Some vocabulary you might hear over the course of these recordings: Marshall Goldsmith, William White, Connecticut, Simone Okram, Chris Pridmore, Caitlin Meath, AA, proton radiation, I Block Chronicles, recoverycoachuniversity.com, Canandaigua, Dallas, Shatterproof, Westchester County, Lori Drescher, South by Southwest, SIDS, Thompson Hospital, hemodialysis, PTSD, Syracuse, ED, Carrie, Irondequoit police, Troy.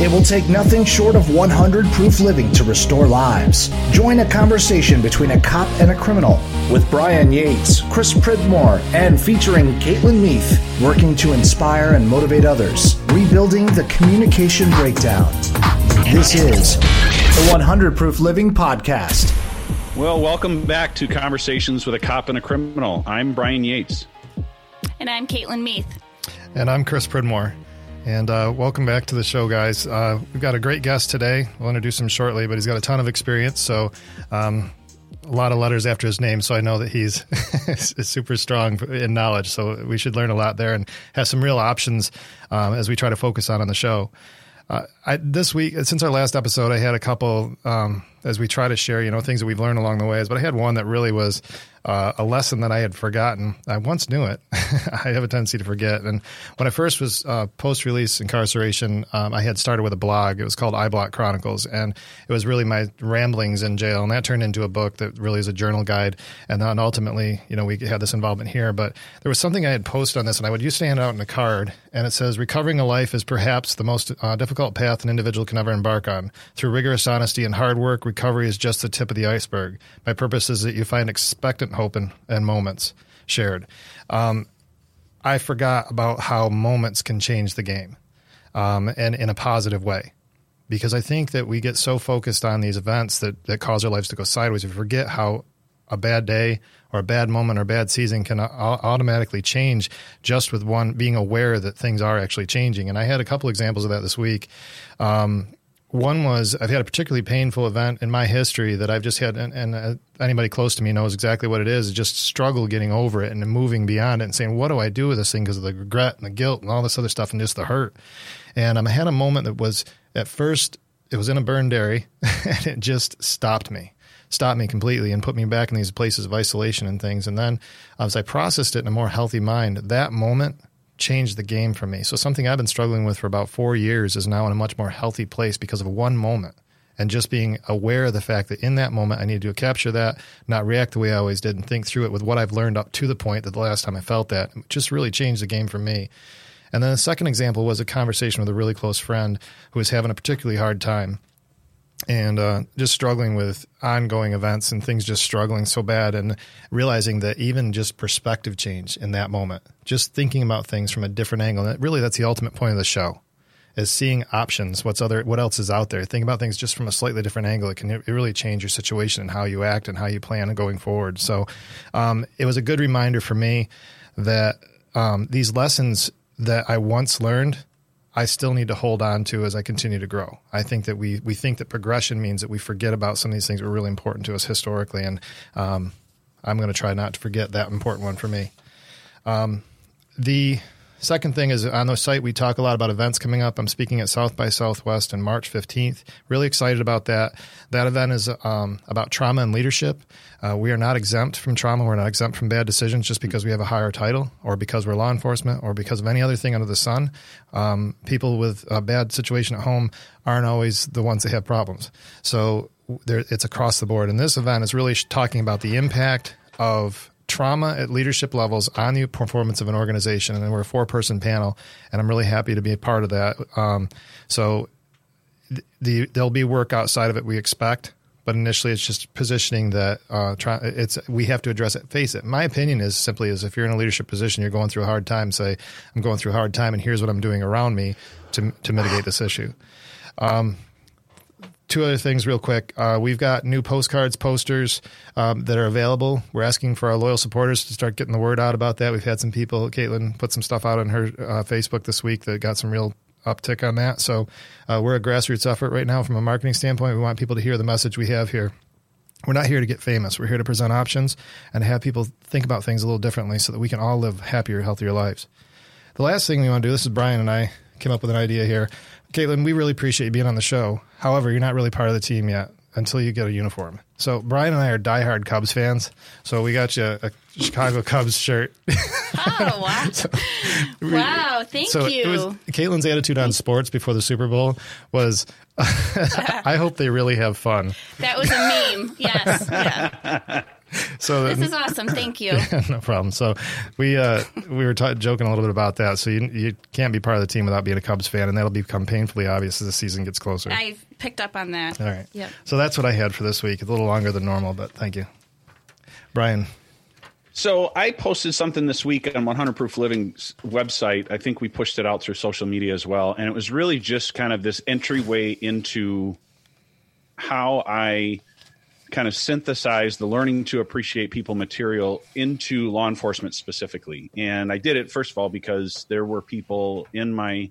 It will take nothing short of 100 proof living to restore lives. Join a conversation between a cop and a criminal with Brian Yates, Chris Pridmore, and featuring Caitlin Meath, working to inspire and motivate others, rebuilding the communication breakdown. This is the 100 Proof Living Podcast. Well, welcome back to Conversations with a Cop and a Criminal. I'm Brian Yates. And I'm Caitlin Meath. And I'm Chris Pridmore. And welcome back to the show, guys. We've got a great guest today. We'll introduce him shortly, but he's got a ton of experience, so a lot of letters after his name, so I know that he's super strong in knowledge, so we should learn a lot there and have some real options as we try to focus on the show. This week, since our last episode, I had a couple as we try to share, things that we've learned along the ways, but I had one that really was a lesson that I had forgotten. I once knew it. I have a tendency to forget. And when I first was post-release incarceration, I had started with a blog. It was called I Block Chronicles, and it was really my ramblings in jail. And that turned into a book that really is a journal guide. And then ultimately, we had this involvement here. But there was something I had posted on this, and I would used to hand out in a card. And it says, recovering a life is perhaps the most difficult path an individual can ever embark on. Through rigorous honesty and hard work, recovery is just the tip of the iceberg. My purpose is that you find expectant hope and moments shared. I forgot about how moments can change the game and in a positive way, because I think that we get so focused on these events that cause our lives to go sideways. We forget how a bad day or a bad moment or bad season can automatically change just with one being aware that things are actually changing. And I had a couple examples of that this week. One was I've had a particularly painful event in my history that I've just had, and anybody close to me knows exactly what it is, just struggle getting over it and moving beyond it and saying, what do I do with this thing because of the regret and the guilt and all this other stuff and just the hurt. And I had a moment that was, at first, it was in a burn dairy, and it just stopped me completely and put me back in these places of isolation and things. And then as I processed it in a more healthy mind, that moment changed the game for me. So something I've been struggling with for about 4 years is now in a much more healthy place because of one moment and just being aware of the fact that in that moment I need to capture that, not react the way I always did, and think through it with what I've learned up to the point that the last time I felt that. It just really changed the game for me. And then the second example was a conversation with a really close friend who was having a particularly hard time and just struggling with ongoing events and things, just struggling so bad, and realizing that even just perspective change in that moment, just thinking about things from a different angle. And really, that's the ultimate point of the show, is seeing options, what else is out there. Think about things just from a slightly different angle. It really change your situation and how you act and how you plan going forward. So it was a good reminder for me that these lessons that I once learned, I still need to hold on to as I continue to grow. I think that we think that progression means that we forget about some of these things that were really important to us historically, and I'm going to try not to forget that important one for me. The second thing is, on the site, we talk a lot about events coming up. I'm speaking at South by Southwest on March 15th. Really excited about that. That event is about trauma and leadership. We are not exempt from trauma. We're not exempt from bad decisions just because we have a higher title or because we're law enforcement or because of any other thing under the sun. People with a bad situation at home aren't always the ones that have problems. So it's across the board. And this event is really talking about the impact of trauma at leadership levels on the performance of an organization. And we're a 4-person panel, and I'm really happy to be a part of that. So there'll be work outside of it, we expect, But initially, it's just positioning that we have to address it, face it. My opinion is simply is if you're in a leadership position, you're going through a hard time, say, I'm going through a hard time and here's what I'm doing around me to mitigate this issue. Two other things real quick. We've got new postcards, posters that are available. We're asking for our loyal supporters to start getting the word out about that. We've had some people, Caitlin put some stuff out on her Facebook this week that got some real uptick on that. So we're a grassroots effort right now from a marketing standpoint. We want people to hear the message we have here. We're not here to get famous. We're here to present options and have people think about things a little differently so that we can all live happier, healthier lives. The last thing we want to do, this is Brian and I came up with an idea here. Caitlin, we really appreciate you being on the show. However, you're not really part of the team yet until you get a uniform. So Brian and I are diehard Cubs fans. So we got you a Chicago Cubs shirt. Oh, wow. Thank you. It was, Caitlin's attitude on sports before the Super Bowl was, I hope they really have fun. That was a meme. Yes. Yeah. So this is awesome. Thank you. Yeah, no problem. So we were joking a little bit about that. So you can't be part of the team without being a Cubs fan, and that'll become painfully obvious as the season gets closer. I picked up on that. All right. Yep. So that's what I had for this week. It's a little longer than normal, but thank you, Brian. So I posted something this week on 100 Proof Living's website. I think we pushed it out through social media as well, and it was really just kind of this entryway into how I kind of synthesize the learning to appreciate people material into law enforcement specifically. And I did it, first of all, because there were people in my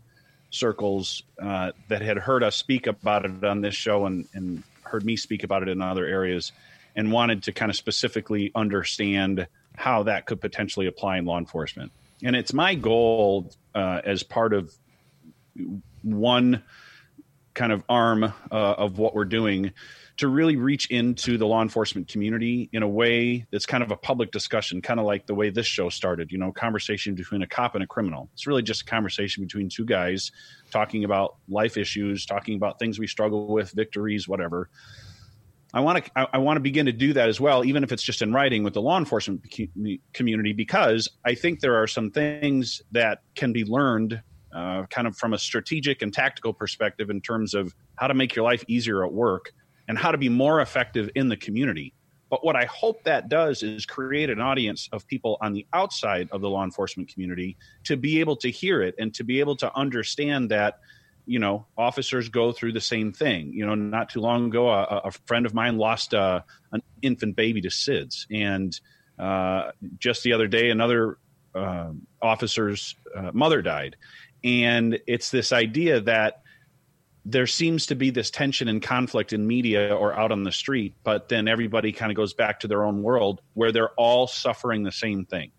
circles that had heard us speak about it on this show and heard me speak about it in other areas and wanted to kind of specifically understand how that could potentially apply in law enforcement. And it's my goal as part of one kind of arm of what we're doing to really reach into the law enforcement community in a way that's kind of a public discussion, kind of like the way this show started, you know, conversation between a cop and a criminal. It's really just a conversation between two guys talking about life issues, talking about things we struggle with, victories, whatever. I want to begin to do that as well, even if it's just in writing with the law enforcement community, because I think there are some things that can be learned kind of from a strategic and tactical perspective in terms of how to make your life easier at work and how to be more effective in the community. But what I hope that does is create an audience of people on the outside of the law enforcement community to be able to hear it and to be able to understand that, you know, officers go through the same thing. You know, not too long ago, a friend of mine lost an infant baby to SIDS. And just the other day, another officer's mother died. And it's this idea that there seems to be this tension and conflict in media or out on the street, but then everybody kind of goes back to their own world where they're all suffering the same thing.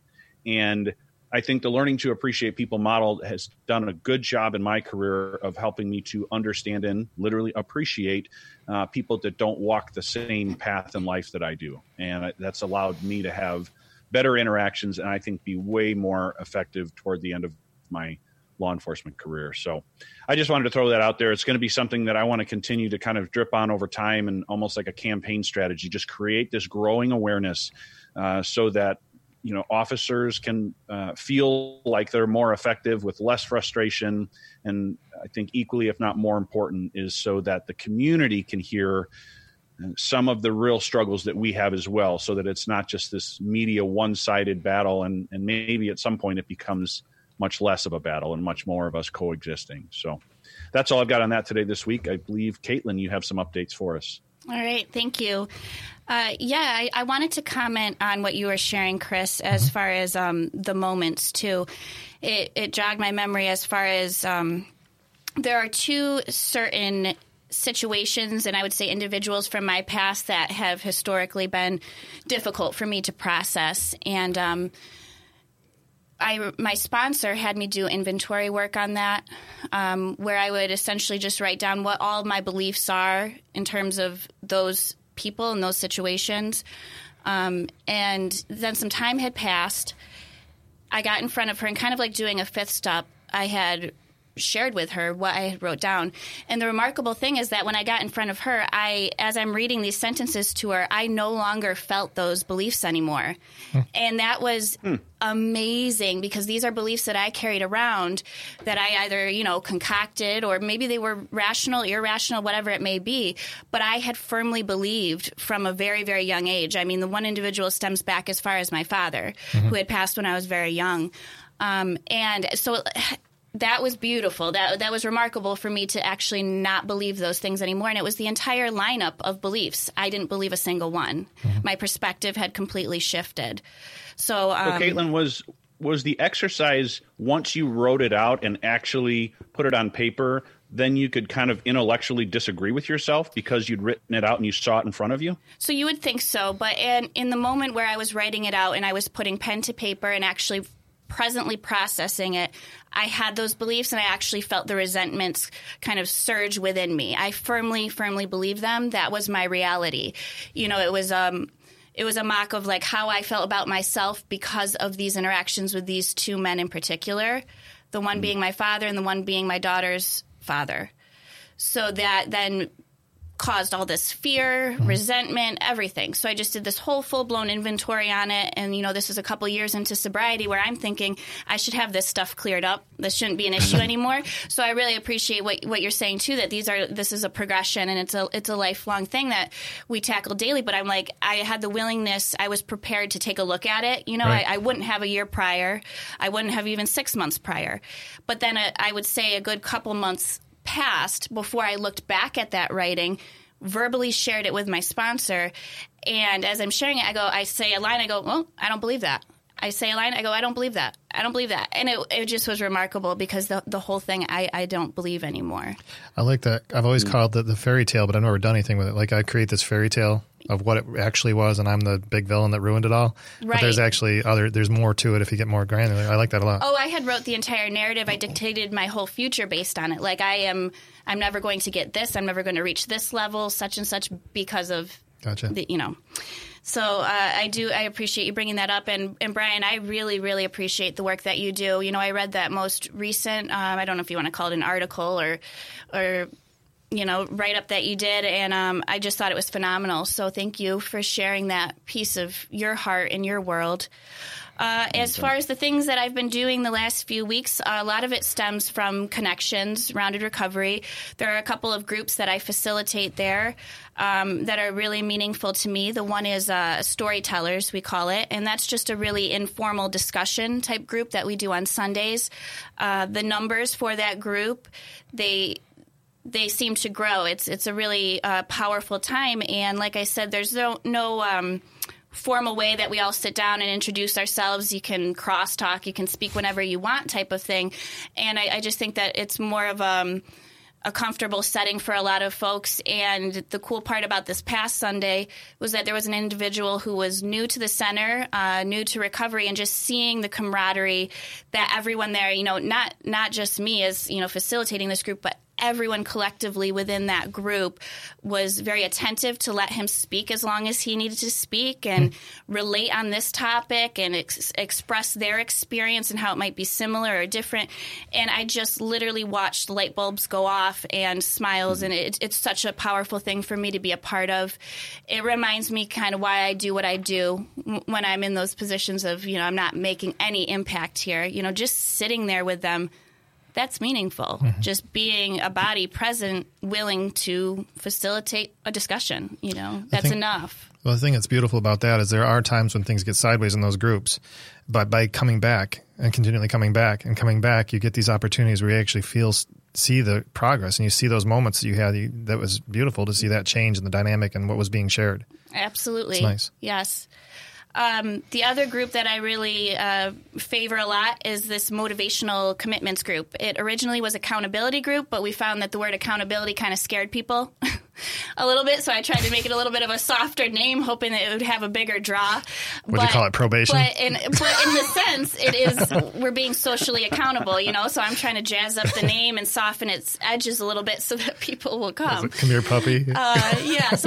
And I think the Learning to Appreciate People model has done a good job in my career of helping me to understand and literally appreciate people that don't walk the same path in life that I do. And that's allowed me to have better interactions and I think be way more effective toward the end of my law enforcement career. So I just wanted to throw that out there. It's going to be something that I want to continue to kind of drip on over time and almost like a campaign strategy, just create this growing awareness so that, you know, officers can feel like they're more effective with less frustration. And I think equally, if not more important, is so that the community can hear some of the real struggles that we have as well, so that it's not just this media one-sided battle. And maybe at some point it becomes much less of a battle and much more of us coexisting. So that's all I've got on that today this week. I believe, Caitlin, you have some updates for us. All right. Thank you. I wanted to comment on what you were sharing, Chris, as far as the moments, too. It jogged my memory as far as there are two certain situations and I would say individuals from my past that have historically been difficult for me to process. And my sponsor had me do inventory work on that, where I would essentially just write down what all my beliefs are in terms of those people and those situations. And then some time had passed. I got in front of her and kind of like doing a fifth step, I had shared with her what I had wrote down. And the remarkable thing is that when I got in front of her, as I'm reading these sentences to her, I no longer felt those beliefs anymore. And that was amazing, because these are beliefs that I carried around that I either, concocted, or maybe they were rational, irrational, whatever it may be. But I had firmly believed from a very, very young age. I mean, the one individual stems back as far as my father, who had passed when I was very young. And so that was beautiful. That was remarkable for me to actually not believe those things anymore. And it was the entire lineup of beliefs. I didn't believe a single one. My perspective had completely shifted. So Caitlin, was the exercise, once you wrote it out and actually put it on paper, then you could kind of intellectually disagree with yourself because you'd written it out and you saw it in front of you? So you would think so. But in the moment where I was writing it out and I was putting pen to paper and actually presently processing it, I had those beliefs, and I actually felt the resentments kind of surge within me. I firmly, firmly believed them. That was my reality. It was a mock of like how I felt about myself because of these interactions with these two men in particular, the one being my father and the one being my daughter's father. So that then caused all this fear, resentment, everything. So I just did this whole full-blown inventory on it. And, this is a couple years into sobriety where I'm thinking I should have this stuff cleared up. This shouldn't be an issue anymore. So I really appreciate what you're saying, too, that this is a progression and it's a lifelong thing that we tackle daily. But I'm like, I had the willingness. I was prepared to take a look at it. Right. I wouldn't have a year prior. I wouldn't have even 6 months prior. But then I would say a good couple months past before I looked back at that writing, verbally shared it with my sponsor. And as I'm sharing it, I say a line, I go, well, I don't believe that. I say a line, I go, I don't believe that. I don't believe that. And it just was remarkable because the whole thing I don't believe anymore. I like that. I've always called it the fairy tale, but I've never done anything with it. Like I create this fairy tale of what it actually was, and I'm the big villain that ruined it all. Right. But there's actually there's more to it if you get more granular. I like that a lot. Oh, I had wrote the entire narrative. I dictated my whole future based on it. Like I'm never going to get this. I'm never going to reach this level, such and such, because of the. So I appreciate you bringing that up. And Brian, I really, really appreciate the work that you do. I read that most recent, I don't know if you want to call it an article or write-up that you did, and I just thought it was phenomenal. So thank you for sharing that piece of your heart and your world. As far as the things that I've been doing the last few weeks, a lot of it stems from Connections Rounded Recovery. There are a couple of groups that I facilitate there that are really meaningful to me. The one is Storytellers, we call it, and that's just a really informal discussion type group that we do on Sundays. The numbers for that group, they seem to grow. It's a really powerful time. And like I said, there's no formal way that we all sit down and introduce ourselves. You can crosstalk. You can speak whenever you want type of thing. And I just think that it's more of a comfortable setting for a lot of folks. And the cool part about this past Sunday was that there was an individual who was new to the center, new to recovery, and just seeing the camaraderie that everyone there, not just me as, facilitating this group, but everyone collectively within that group was very attentive to let him speak as long as he needed to speak and relate on this topic and express their experience and how it might be similar or different. And I just literally watched light bulbs go off and smiles. And it's such a powerful thing for me to be a part of. It reminds me kind of why I do what I do when I'm in those positions of, I'm not making any impact here, just sitting there with them. That's meaningful, just being a body present, willing to facilitate a discussion, enough. Well, the thing that's beautiful about that is there are times when things get sideways in those groups, but by coming back and continually coming back, you get these opportunities where you actually see the progress and you see those moments that you had. That was beautiful to see that change in the dynamic and what was being shared. Absolutely. It's nice. Yes. The other group that I really favor a lot is this motivational commitments group. It originally was accountability group, but we found that the word accountability kind of scared people a little bit. So I tried to make it a little bit of a softer name, hoping that it would have a bigger draw. Would you call it probation? But in the sense, it is we're being socially accountable, so I'm trying to jazz up the name and soften its edges a little bit so that people will come. Come here, puppy. So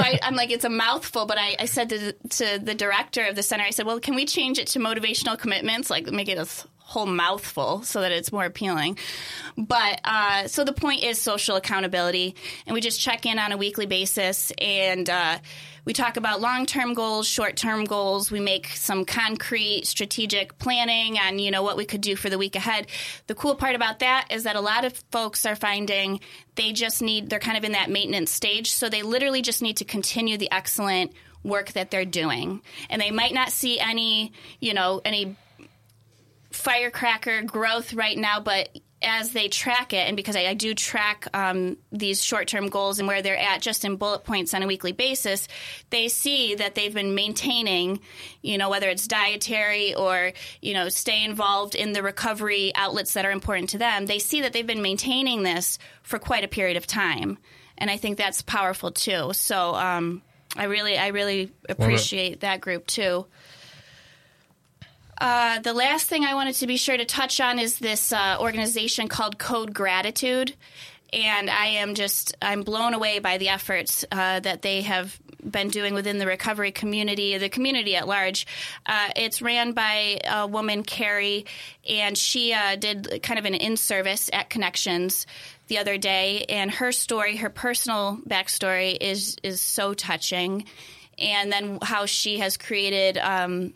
I'm like, it's a mouthful, but I said to the director of the center, I said, well, can we change it to motivational commitments, like make it a whole mouthful so that it's more appealing. But so the point is social accountability, and we just check in on a weekly basis, and we talk about long-term goals, short-term goals. We make some concrete strategic planning on, you know, what we could do for the week ahead. The cool part about that is that a lot of folks are finding they just need, they're kind of in that maintenance stage, so they literally just need to continue the excellent work that they're doing. And they might not see any, you know, any firecracker growth right now, but as they track it, and because I do track these short-term goals and where they're at just in bullet points on a weekly basis, they see that they've been maintaining, you know, whether it's dietary or, you know, stay involved in the recovery outlets that are important to them. They see that they've been maintaining this for quite a period of time. And I think that's powerful too. So I really appreciate that group too. The last thing I wanted to be sure to touch on is this organization called Code Gratitude, and I'm blown away by the efforts that they have been doing within the recovery community, the community at large. It's ran by a woman, Carrie, and she did kind of an in-service at Connections the other day, and her story, her personal backstory is so touching, and then how she has created an.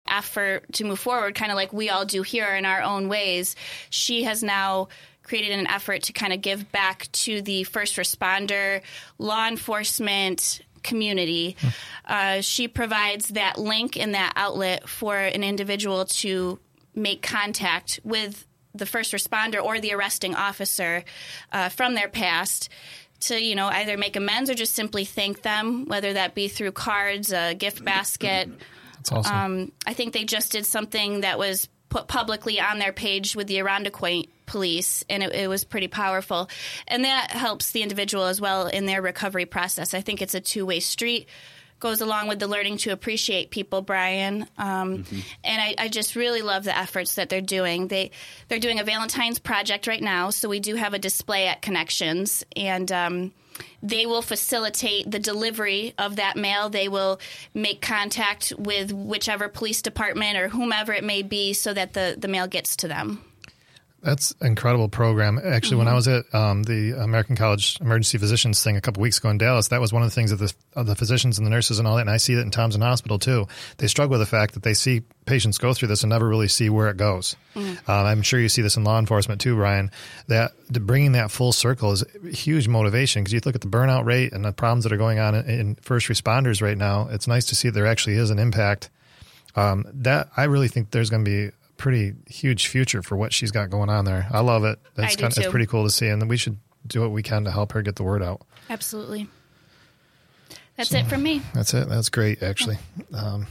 Effort to move forward, kind of like we all do here in our own ways, she has now created an effort to kind of give back to the first responder, law enforcement community. She provides that link and that outlet for an individual to make contact with the first responder or the arresting officer from their past to, you know, either make amends or just simply thank them, whether that be through cards, a gift basket. That's awesome. I think they just did something that was put publicly on their page with the Irondequoit police, and it was pretty powerful. And that helps the individual as well in their recovery process. I think it's a two-way street. Goes along with the learning to appreciate people, Brian. And I just really love the efforts that they're doing. They're doing a Valentine's project right now, so we do have a display at Connections, and they will facilitate the delivery of that mail. They will make contact with whichever police department or whomever it may be so that the mail gets to them. That's an incredible program. Actually, when I was at the American College Emergency Physicians thing a couple weeks ago in Dallas, that was one of the things that the physicians and the nurses and all that, and I see that in Thompson Hospital too. They struggle with the fact that they see patients go through this and never really see where it goes. I'm sure you see this in law enforcement too, Brian, that bringing that full circle is huge motivation, because you look at the burnout rate and the problems that are going on in first responders right now. It's nice to see there actually is an impact. That I really think there's going to be pretty huge future for what she's got going on there. I love it. It's pretty cool to see, and we should do what we can to help her get the word out. Absolutely. That's it from me. That's it. That's great, actually. Well,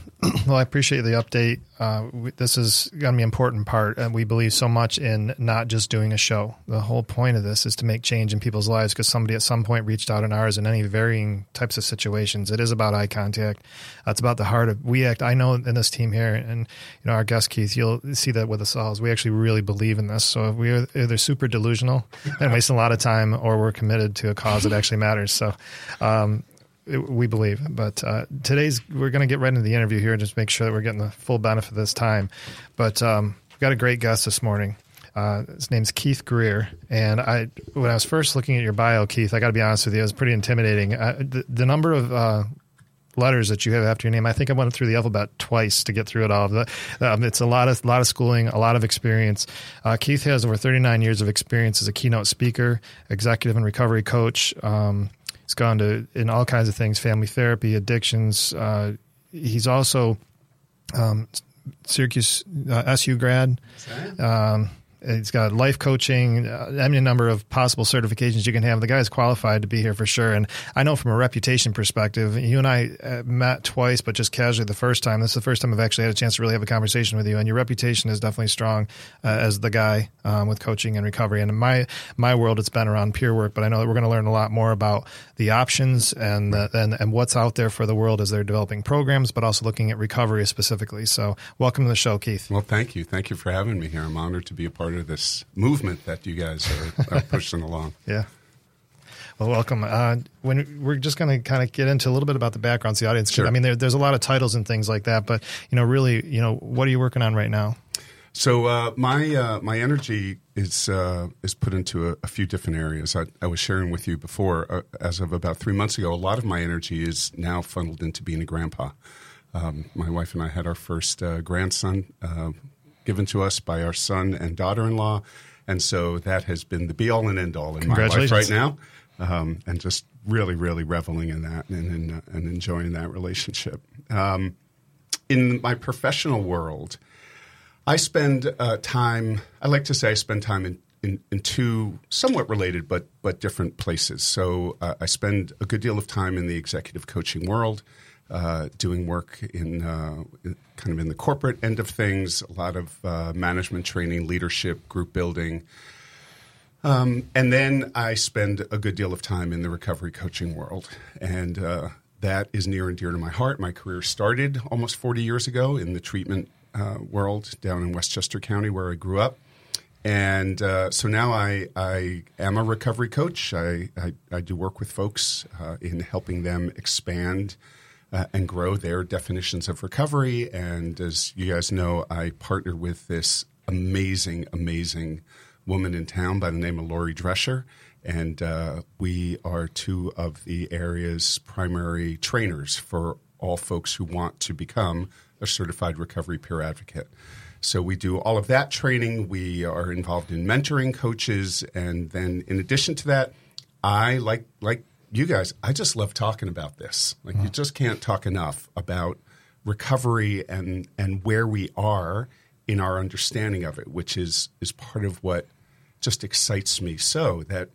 I appreciate the update. This is going to be an important part. We believe so much in not just doing a show. The whole point of this is to make change in people's lives, because somebody at some point reached out in ours in any varying types of situations. It is about eye contact. It's about the heart of we act. I know in this team here, and you know our guest, Keith, you'll see that with us all, is we actually really believe in this. So if we are either super delusional and wasting a lot of time, or we're committed to a cause that actually matters. So, we believe, but today's we're going to get right into the interview here and just make sure that we're getting the full benefit of this time. But we've got a great guest this morning. His name's Keith Greer, and when I was first looking at your bio, Keith, I got to be honest with you, it was pretty intimidating. The number of letters that you have after your name, I think I went through the alphabet twice to get through it all. It's a lot of schooling, a lot of experience. Keith has over 39 years of experience as a keynote speaker, executive and recovery coach. He's gone to in all kinds of things, family therapy, addictions. He's also Syracuse SU grad. He's got life coaching, a number of possible certifications you can have. The guy's qualified to be here for sure. And I know from a reputation perspective, you and I met twice, but just casually the first time. This is the first time I've actually had a chance to really have a conversation with you. And your reputation is definitely strong as the guy with coaching and recovery. And in my world, it's been around peer work, but I know that we're going to learn a lot more about the options and what's out there for the world as they're developing programs, but also looking at recovery specifically. So welcome to the show, Keith. Well, thank you. Thank you for having me here. I'm honored to be a part of this movement that you guys are pushing along. Yeah. Well, welcome. We're just going to kind of get into a little bit about the background to the audience. Sure. I mean, there's a lot of titles and things like that, but really, what are you working on right now? So my energy is put into a few different areas. I was sharing with you before, as of about 3 months ago, a lot of my energy is now funneled into being a grandpa. My wife and I had our first grandson given to us by our son and daughter-in-law, and so that has been the be-all and end-all in my life right now, and just really, really reveling in that and enjoying that relationship. In my professional world, I spend time – I like to say I spend time in two somewhat related but different places. So I spend a good deal of time in the executive coaching world, doing work in the corporate end of things, a lot of management training, leadership, group building. And then I spend a good deal of time in the recovery coaching world, and that is near and dear to my heart. My career started almost 40 years ago in the treatment world down in Westchester County, where I grew up. And so now I am a recovery coach. I do work with folks in helping them expand and grow their definitions of recovery. And as you guys know, I partner with this amazing, amazing woman in town by the name of Lori Drescher. And we are two of the area's primary trainers for all folks who want to become a certified recovery peer advocate. So we do all of that training. We are involved in mentoring coaches. And then in addition to that, I, like you guys, I just love talking about this. Like You just can't talk enough about recovery and where we are in our understanding of it, which is part of what just excites me. So that,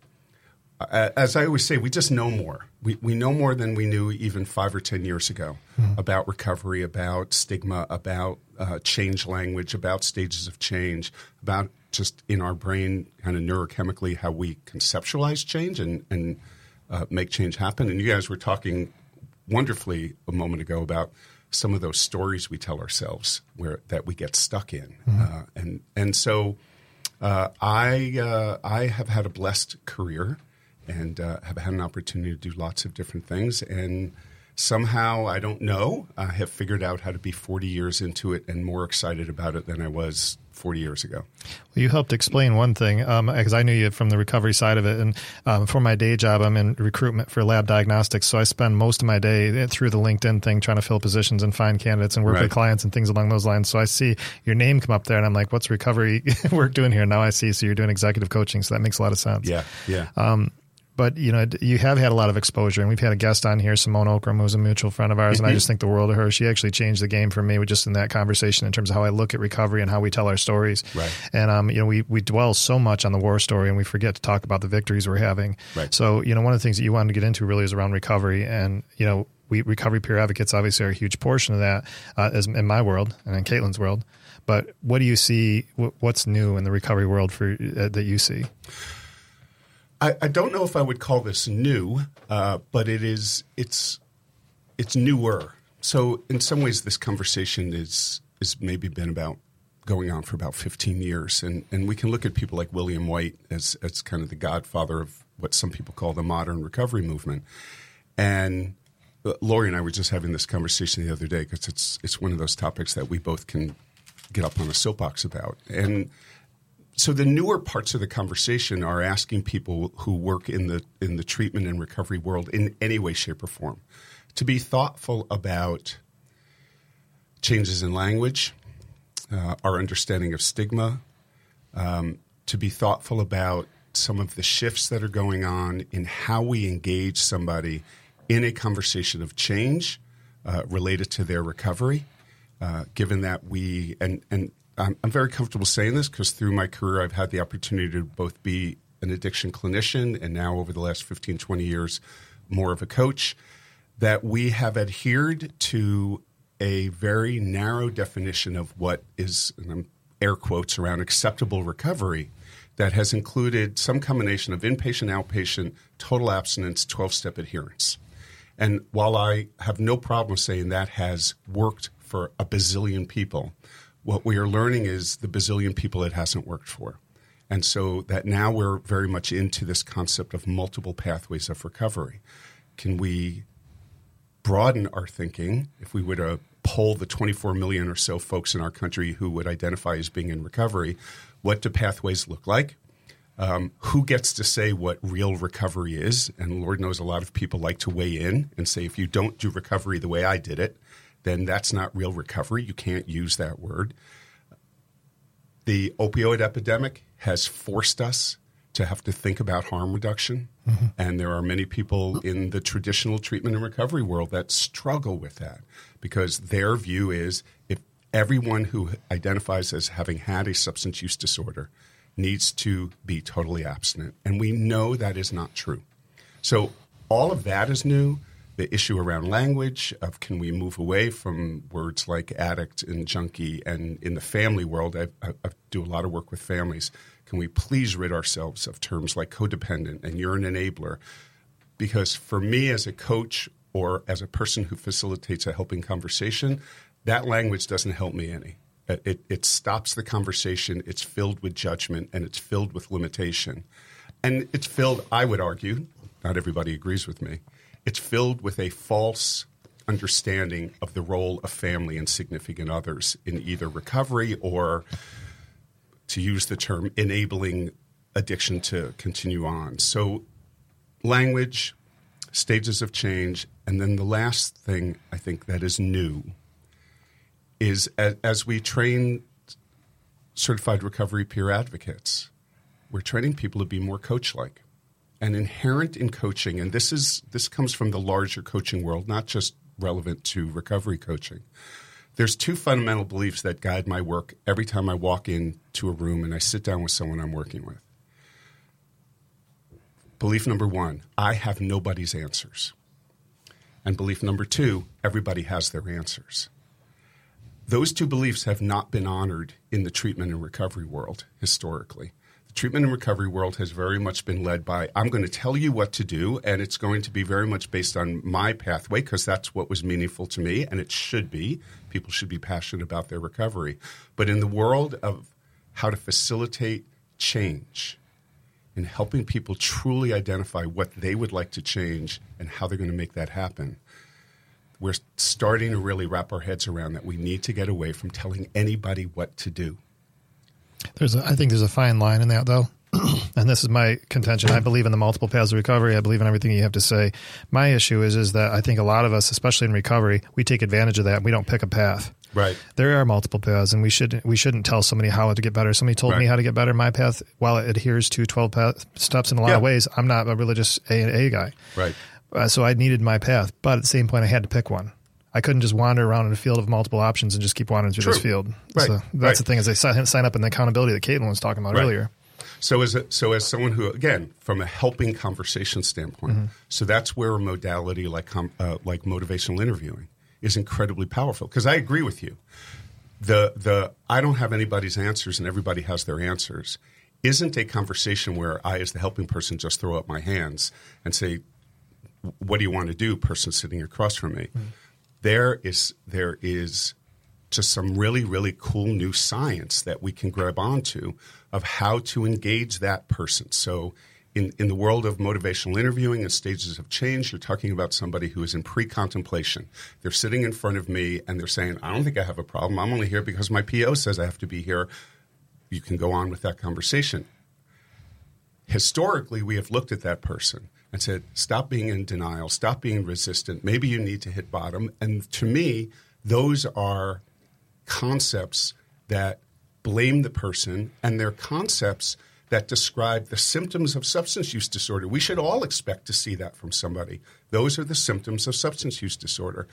as I always say, we just know more. We know more than we knew even 5 or 10 years ago about recovery, about stigma, about change language, about stages of change, about just in our brain kind of neurochemically how we conceptualize change and make change happen. And you guys were talking wonderfully a moment ago about some of those stories we tell ourselves that we get stuck in. I have had a blessed career. And have had an opportunity to do lots of different things. And somehow, I don't know, I have figured out how to be 40 years into it and more excited about it than I was 40 years ago. Well, you helped explain one thing because I knew you from the recovery side of it. And for my day job, I'm in recruitment for lab diagnostics. So I spend most of my day through the LinkedIn thing trying to fill positions and find candidates and work with clients and things along those lines. So I see your name come up there and I'm like, what's recovery work doing here? Now I see. So you're doing executive coaching. So that makes a lot of sense. Yeah. Yeah. But, you have had a lot of exposure, and we've had a guest on here, Simone Okram, who's a mutual friend of ours, and I just think the world of her. She actually changed the game for me just in that conversation in terms of how I look at recovery and how we tell our stories. Right. And, we dwell so much on the war story, and we forget to talk about the victories we're having. Right. So, one of the things that you wanted to get into really is around recovery and, we recovery peer advocates obviously are a huge portion of that, as in my world and in Caitlin's world. But what do you see? What's new in the recovery world for that you see? I don't know if I would call this new, but it's newer. So in some ways, this conversation is maybe been about going on for about 15 years, and we can look at people like William White as kind of the godfather of what some people call the modern recovery movement. And Lori and I were just having this conversation the other day because it's one of those topics that we both can get up on a soapbox about. And so the newer parts of the conversation are asking people who work in the treatment and recovery world in any way, shape, or form to be thoughtful about changes in language, our understanding of stigma, to be thoughtful about some of the shifts that are going on in how we engage somebody in a conversation of change related to their recovery, given that we – and I'm very comfortable saying this because through my career I've had the opportunity to both be an addiction clinician and now over the last 15, 20 years more of a coach, that we have adhered to a very narrow definition of what is – and I'm air quotes around acceptable recovery – that has included some combination of inpatient, outpatient, total abstinence, 12-step adherence. And while I have no problem saying that has worked for a bazillion people, what we are learning is the bazillion people it hasn't worked for. And so that now we're very much into this concept of multiple pathways of recovery. Can we broaden our thinking if we were to poll the 24 million or so folks in our country who would identify as being in recovery? What do pathways look like? Who gets to say what real recovery is? And Lord knows a lot of people like to weigh in and say, if you don't do recovery the way I did it, then that's not real recovery. You can't use that word. The opioid epidemic has forced us to have to think about harm reduction. Mm-hmm. And there are many people in the traditional treatment and recovery world that struggle with that because their view is if everyone who identifies as having had a substance use disorder needs to be totally abstinent. And we know that is not true. So all of that is new. The issue around language of can we move away from words like addict and junkie, and in the family world, I do a lot of work with families. Can we please rid ourselves of terms like codependent and you're an enabler? Because for me as a coach or as a person who facilitates a helping conversation, that language doesn't help me any. It stops the conversation. It's filled with judgment, and it's filled with limitation. And it's filled, I would argue, not everybody agrees with me, it's filled with a false understanding of the role of family and significant others in either recovery or, to use the term, enabling addiction to continue on. So language, stages of change, and then the last thing I think that is new is as we train certified recovery peer advocates, we're training people to be more coach-like. And inherent in coaching, and this comes from the larger coaching world, not just relevant to recovery coaching, there's two fundamental beliefs that guide my work every time I walk into a room and I sit down with someone I'm working with. Belief number one, I have nobody's answers. And belief number two, everybody has their answers. Those two beliefs have not been honored in the treatment and recovery world historically. The treatment and recovery world has very much been led by, I'm going to tell you what to do, and it's going to be very much based on my pathway because that's what was meaningful to me, and it should be. People should be passionate about their recovery. But in the world of how to facilitate change and helping people truly identify what they would like to change and how they're going to make that happen, we're starting to really wrap our heads around that we need to get away from telling anybody what to do. I think there's a fine line in that, though, and this is my contention. I believe in the multiple paths of recovery. I believe in everything you have to say. My issue is that I think a lot of us, especially in recovery, we take advantage of that. And we don't pick a path. Right. There are multiple paths, and we shouldn't tell somebody how to get better. Somebody told me how to get better. My path, while it adheres to 12 steps in a lot of ways, I'm not a religious AA guy. Right. So I needed my path, but at the same point, I had to pick one. I couldn't just wander around in a field of multiple options and just keep wandering through this field. Right. So that's the thing is they sign up in the accountability that Caitlin was talking about earlier. So as someone who, again, from a helping conversation standpoint, mm-hmm. so that's where a modality like motivational interviewing is incredibly powerful. Because I agree with you, the I don't have anybody's answers and everybody has their answers isn't a conversation where I, as the helping person, just throw up my hands and say, "What do you want to do?" Person sitting across from me, mm-hmm. there is just some really, really cool new science that we can grab onto of how to engage that person. So in the world of motivational interviewing and stages of change, you're talking about somebody who is in pre-contemplation. They're sitting in front of me and they're saying, I don't think I have a problem. I'm only here because my PO says I have to be here. You can go on with that conversation. Historically, we have looked at that person and said, stop being in denial, stop being resistant. Maybe you need to hit bottom. And to me, those are concepts that blame the person, and they're concepts that describe the symptoms of substance use disorder. We should all expect to see that from somebody. Those are the symptoms of substance use disorder.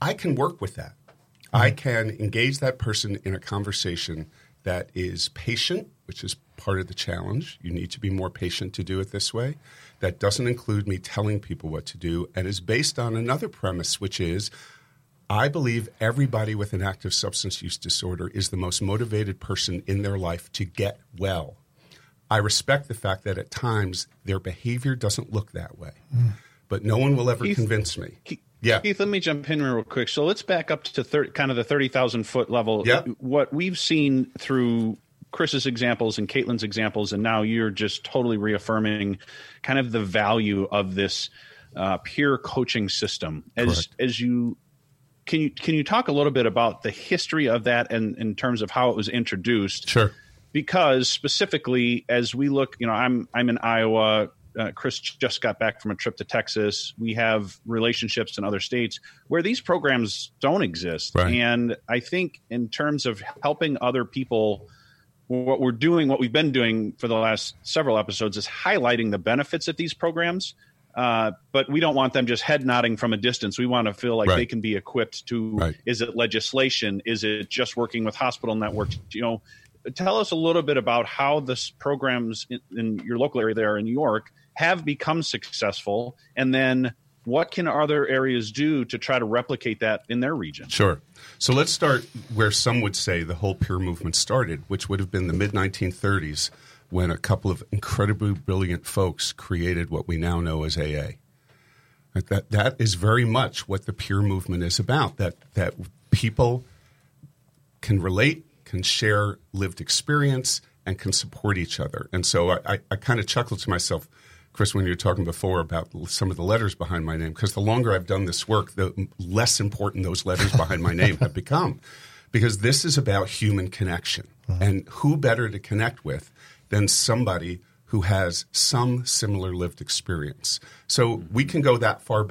I can work with that. Mm-hmm. I can engage that person in a conversation that is patient, which is part of the challenge. You need to be more patient to do it this way. That doesn't include me telling people what to do, and is based on another premise, which is, I believe everybody with an active substance use disorder is the most motivated person in their life to get well. I respect the fact that at times their behavior doesn't look that way, but no one will ever convince me. Keith, let me jump in real quick. So let's back up to kind of the 30,000 foot level. Yep. What we've seen through Chris's examples and Caitlin's examples, and now you're just totally reaffirming kind of the value of this peer coaching system. Can you talk a little bit about the history of that and in terms of how it was introduced? Sure. Because specifically, as we look, I'm in Iowa. Chris just got back from a trip to Texas. We have relationships in other states where these programs don't exist. Right. And I think in terms of helping other people, what we've been doing for the last several episodes is highlighting the benefits of these programs. But we don't want them just head nodding from a distance. We want to feel like they can be equipped to, is it legislation? Is it just working with hospital networks? Tell us a little bit about how this programs in your local area there in New York have become successful. And then what can other areas do to try to replicate that in their region? Sure. So let's start where some would say the whole peer movement started, which would have been the mid-1930s. When a couple of incredibly brilliant folks created what we now know as AA. That is very much what the peer movement is about, that people can relate, can share lived experience, and can support each other. And so I kind of chuckled to myself, Chris, when you were talking before about some of the letters behind my name, because the longer I've done this work, the less important those letters behind my name have become. Because this is about human connection. Mm-hmm. And who better to connect with than somebody who has some similar lived experience. So we can go that far back.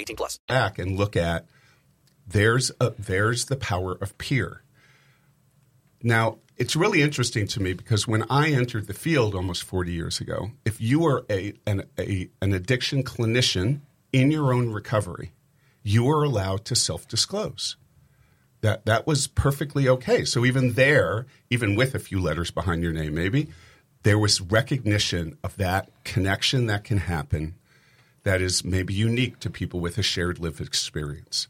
18 plus. Back and look at, there's the power of peer. Now, It's really interesting to me because when I entered the field almost 40 years ago, if you are an addiction clinician in your own recovery, you are allowed to self-disclose. That was perfectly okay. So even there, even with a few letters behind your name maybe, there was recognition of that connection that can happen that is maybe unique to people with a shared lived experience.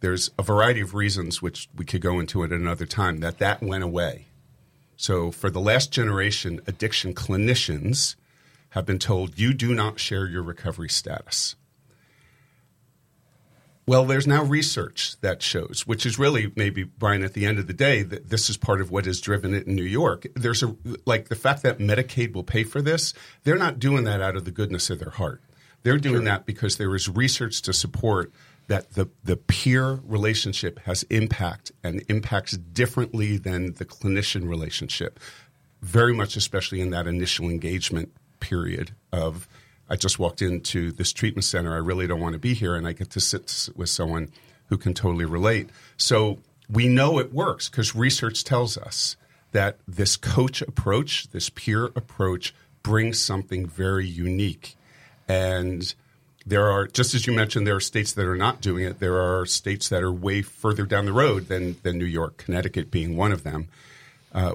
There's a variety of reasons, which we could go into at another time, that went away. So for the last generation, addiction clinicians have been told, you do not share your recovery status. Well, there's now research that shows, which is really maybe, Brian, at the end of the day, that this is part of what has driven it in New York. There's the fact that Medicaid will pay for this, they're not doing that out of the goodness of their heart. They're doing that because there is research to support that the peer relationship has impact and impacts differently than the clinician relationship, very much especially in that initial engagement period of, I just walked into this treatment center, I really don't want to be here, and I get to sit with someone who can totally relate. So we know it works because research tells us that this coach approach, this peer approach, brings something very unique. And there are, just as you mentioned, there are states that are not doing it. There are states that are way further down the road than New York, Connecticut being one of them,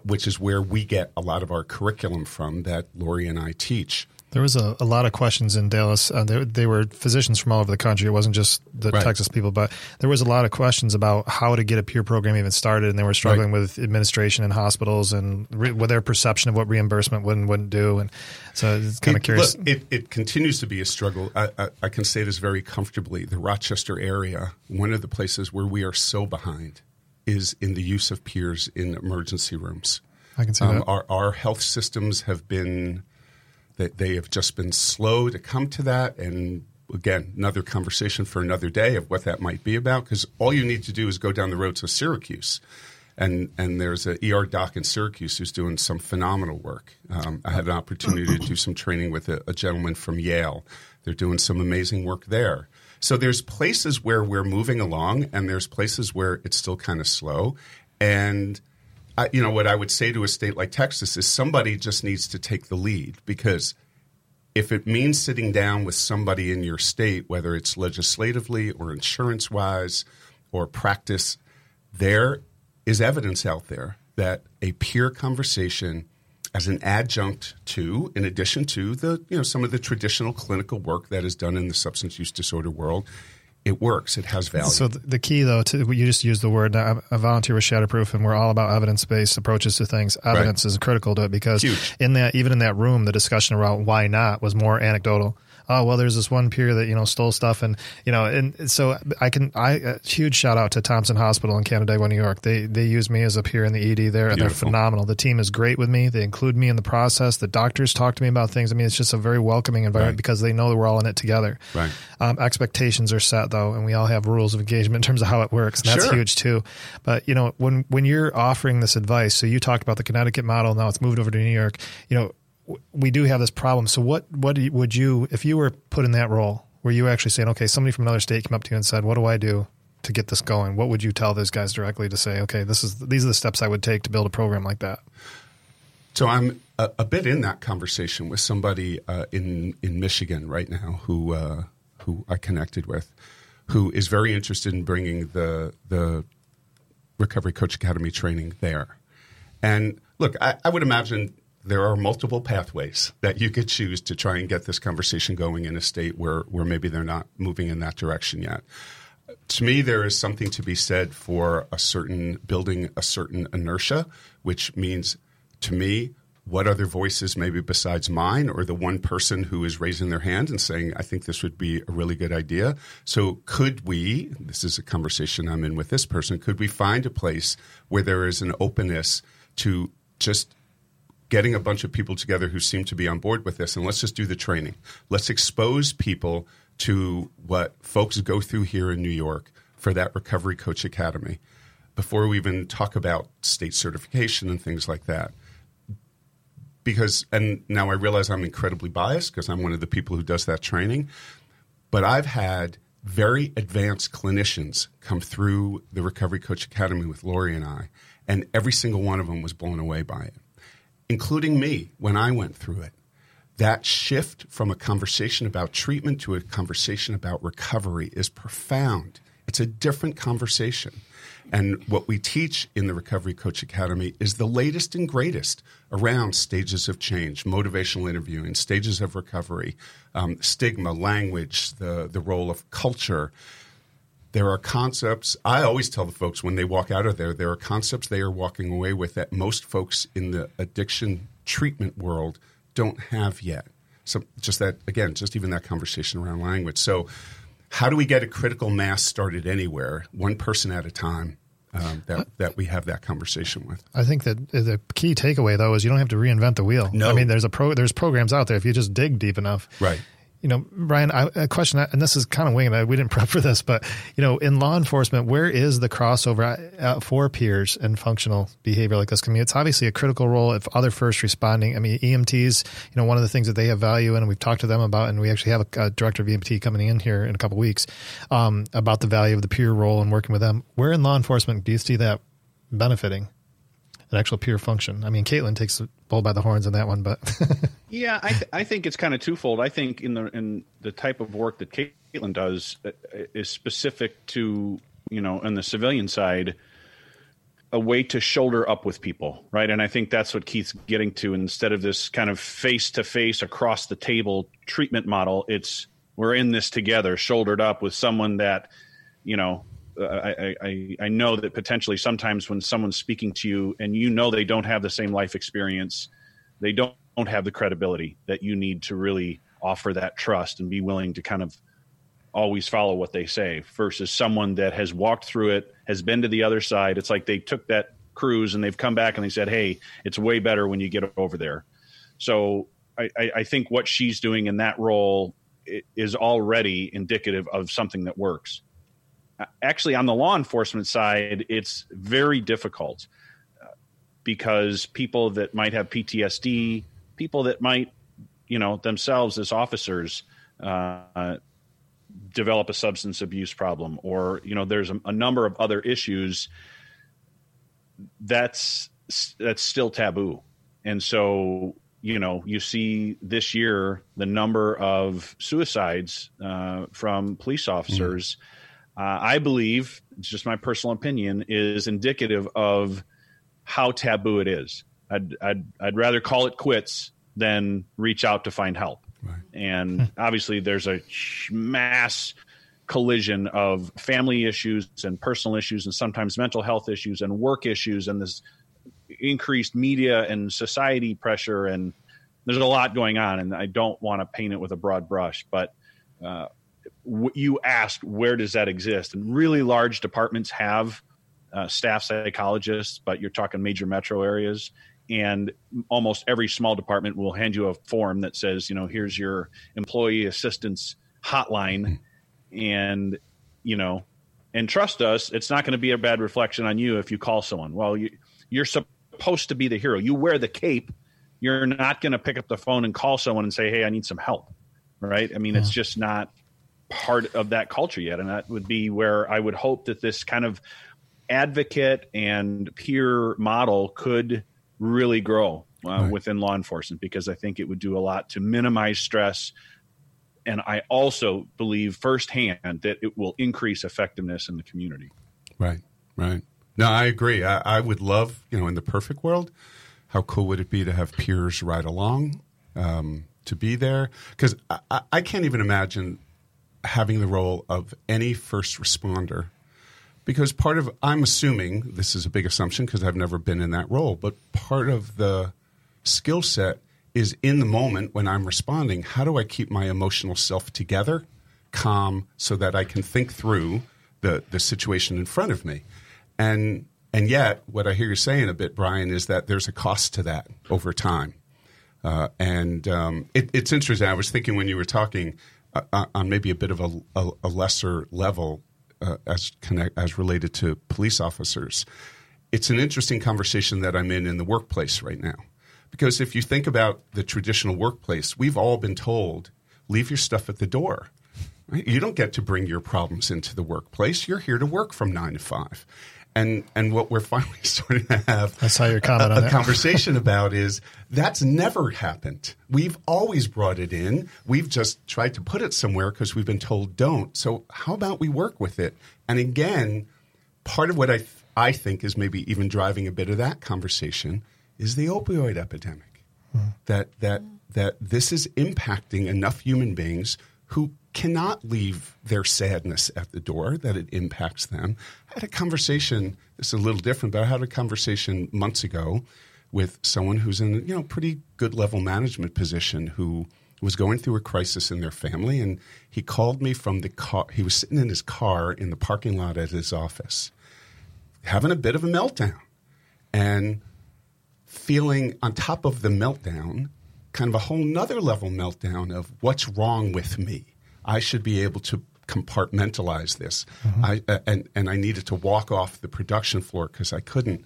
which is where we get a lot of our curriculum from that Lori and I teach. There was a lot of questions in Dallas. They were physicians from all over the country. It wasn't just the Texas people, but there was a lot of questions about how to get a peer program even started, and they were struggling with administration in hospitals and with their perception of what reimbursement would and wouldn't do. And so it's kind of curious. Look, it continues to be a struggle. I can say this very comfortably. The Rochester area, one of the places where we are so behind is in the use of peers in emergency rooms. I can see that. Our health systems have been... that they have just been slow to come to that. And again, another conversation for another day of what that might be about, because all you need to do is go down the road to Syracuse. And there's an ER doc in Syracuse who's doing some phenomenal work. I had an opportunity to do some training with a gentleman from Yale. They're doing some amazing work there. So there's places where we're moving along, and there's places where it's still kind of slow. And what I would say to a state like Texas is somebody just needs to take the lead, because if it means sitting down with somebody in your state, whether it's legislatively or insurance-wise or practice, there is evidence out there that a peer conversation as an adjunct to, in addition to some of the traditional clinical work that is done in the substance use disorder world, it works. It has value. So the key, though, you just used the word. I volunteer with Shatterproof, and we're all about evidence-based approaches to things. Evidence is critical to it, because even in that room, the discussion around why not was more anecdotal. Oh, well, there's this one peer that, stole stuff. And, so huge shout out to Thompson Hospital in Canandaigua, New York. They use me as a peer in the ED there, and they're phenomenal. The team is great with me. They include me in the process. The doctors talk to me about things. I mean, it's just a very welcoming environment because they know that we're all in it together. Right. Expectations are set, though, and we all have rules of engagement in terms of how it works. And that's huge, too. But, when you're offering this advice, so you talked about the Connecticut model, now it's moved over to New York, we do have this problem. So what would you, if you were put in that role, were you actually saying, okay, somebody from another state came up to you and said, what do I do to get this going? What would you tell those guys directly to say, okay, these are the steps I would take to build a program like that? So I'm a bit in that conversation with somebody in Michigan right now who I connected with, who is very interested in bringing the Recovery Coach Academy training there. And look, I would imagine there are multiple pathways that you could choose to try and get this conversation going in a state where maybe they're not moving in that direction yet. To me, there is something to be said for building a certain inertia, which means to me, what other voices maybe besides mine or the one person who is raising their hand and saying, I think this would be a really good idea. So this is a conversation I'm in with this person, could we find a place where there is an openness to just getting a bunch of people together who seem to be on board with this, and let's just do the training. Let's expose people to what folks go through here in New York for that Recovery Coach Academy before we even talk about state certification and things like that. Because, and now I realize I'm incredibly biased because I'm one of the people who does that training, but I've had very advanced clinicians come through the Recovery Coach Academy with Lori and I, And every single one of them was blown away by it, including me when I went through it. That shift from a conversation about treatment to a conversation about recovery is profound. It's a different conversation. And what we teach in the Recovery Coach Academy is the latest and greatest around stages of change, motivational interviewing, stages of recovery, stigma, language, the role of culture. There are concepts, I always tell the folks when they walk out of there, there are concepts they are walking away with that most folks in the addiction treatment world don't have yet. So just that, again, just even that conversation around language. So how do we get a critical mass started anywhere, one person at a time, that we have that conversation with? I think that the key takeaway, though, is you don't have to reinvent the wheel. No. I mean, there's programs out there if you just dig deep enough. Right. You know, Brian, a question, and this is kind of winging it. We didn't prep for this, but, you know, in law enforcement, where is the crossover for peers and functional behavior like this? I mean, it's obviously a critical role if other first responding. I mean, EMTs, you know, one of the things that they have value in, and we've talked to them about, and we actually have a director of EMT coming in here in a couple of weeks about the value of the peer role and working with them. Where in law enforcement do you see that benefiting? An actual peer function. I mean, Caitlin takes the bull by the horns on that one, but yeah, I think it's kind of twofold. I think in the type of work that Caitlin does is specific to, you know, on the civilian side, a way to shoulder up with people, right? And I think that's what Keith's getting to. Instead of this kind of face to face across the table treatment model, it's we're in this together, shouldered up with someone that, you know. I know that potentially sometimes when someone's speaking to you and you know they don't have the same life experience, they don't have the credibility that you need to really offer that trust and be willing to kind of always follow what they say versus someone that has walked through it, has been to the other side. It's like they took that cruise and they've come back and they said, hey, it's way better when you get over there. So I think what she's doing in that role is already indicative of something that works. Actually, on the law enforcement side, it's very difficult because people that might have PTSD, people that might, you know, themselves as officers develop a substance abuse problem, or, you know, there's a number of other issues that's still taboo. And so, you know, you see this year the number of suicides from police officers. Mm-hmm. I believe, it's just my personal opinion, is indicative of how taboo it is. I'd rather call it quits than reach out to find help. Right. And obviously there's a mass collision of family issues and personal issues and sometimes mental health issues and work issues and this increased media and society pressure. And there's a lot going on, and I don't want to paint it with a broad brush, but you asked, where does that exist? And really large departments have staff psychologists, but you're talking major metro areas. And almost every small department will hand you a form that says, you know, here's your employee assistance hotline. And, you know, and trust us, it's not going to be a bad reflection on you if you call someone. Well, you're supposed to be the hero. You wear the cape. You're not going to pick up the phone and call someone and say, hey, I need some help. Right? I mean, It's just not part of that culture yet. And that would be where I would hope that this kind of advocate and peer model could really grow within law enforcement, because I think it would do a lot to minimize stress. And I also believe firsthand that it will increase effectiveness in the community. Right, right. No, I agree. I would love, you know, in the perfect world, how cool would it be to have peers ride along, to be there? Because I can't even imagine having the role of any first responder, because part of, I'm assuming, this is a big assumption because I've never been in that role, but part of the skill set is in the moment when I'm responding, how do I keep my emotional self together, calm, so that I can think through the situation in front of me? And yet, what I hear you saying a bit, Brian, is that there's a cost to that over time. It's interesting. I was thinking when you were talking, on maybe a bit of a lesser level as related to police officers. It's an interesting conversation that I'm in the workplace right now. Because if you think about the traditional workplace, we've all been told, leave your stuff at the door. Right? You don't get to bring your problems into the workplace. You're here to work from 9 to 5. And what we're finally starting to have a conversation about is that's never happened. We've always brought it in. We've just tried to put it somewhere because we've been told don't. So how about we work with it? And again, part of what I think is maybe even driving a bit of that conversation is the opioid epidemic. Mm-hmm. That this is impacting enough human beings who cannot leave their sadness at the door, that it impacts them. I had a conversation, it's a little different, but I had a conversation months ago with someone who's in, pretty good level management position who was going through a crisis in their family. And he called me from the car. He was sitting in his car in the parking lot at his office, having a bit of a meltdown and feeling on top of the meltdown, kind of a whole nother level meltdown of what's wrong with me. I should be able to compartmentalize this. Mm-hmm. And I needed to walk off the production floor because I couldn't.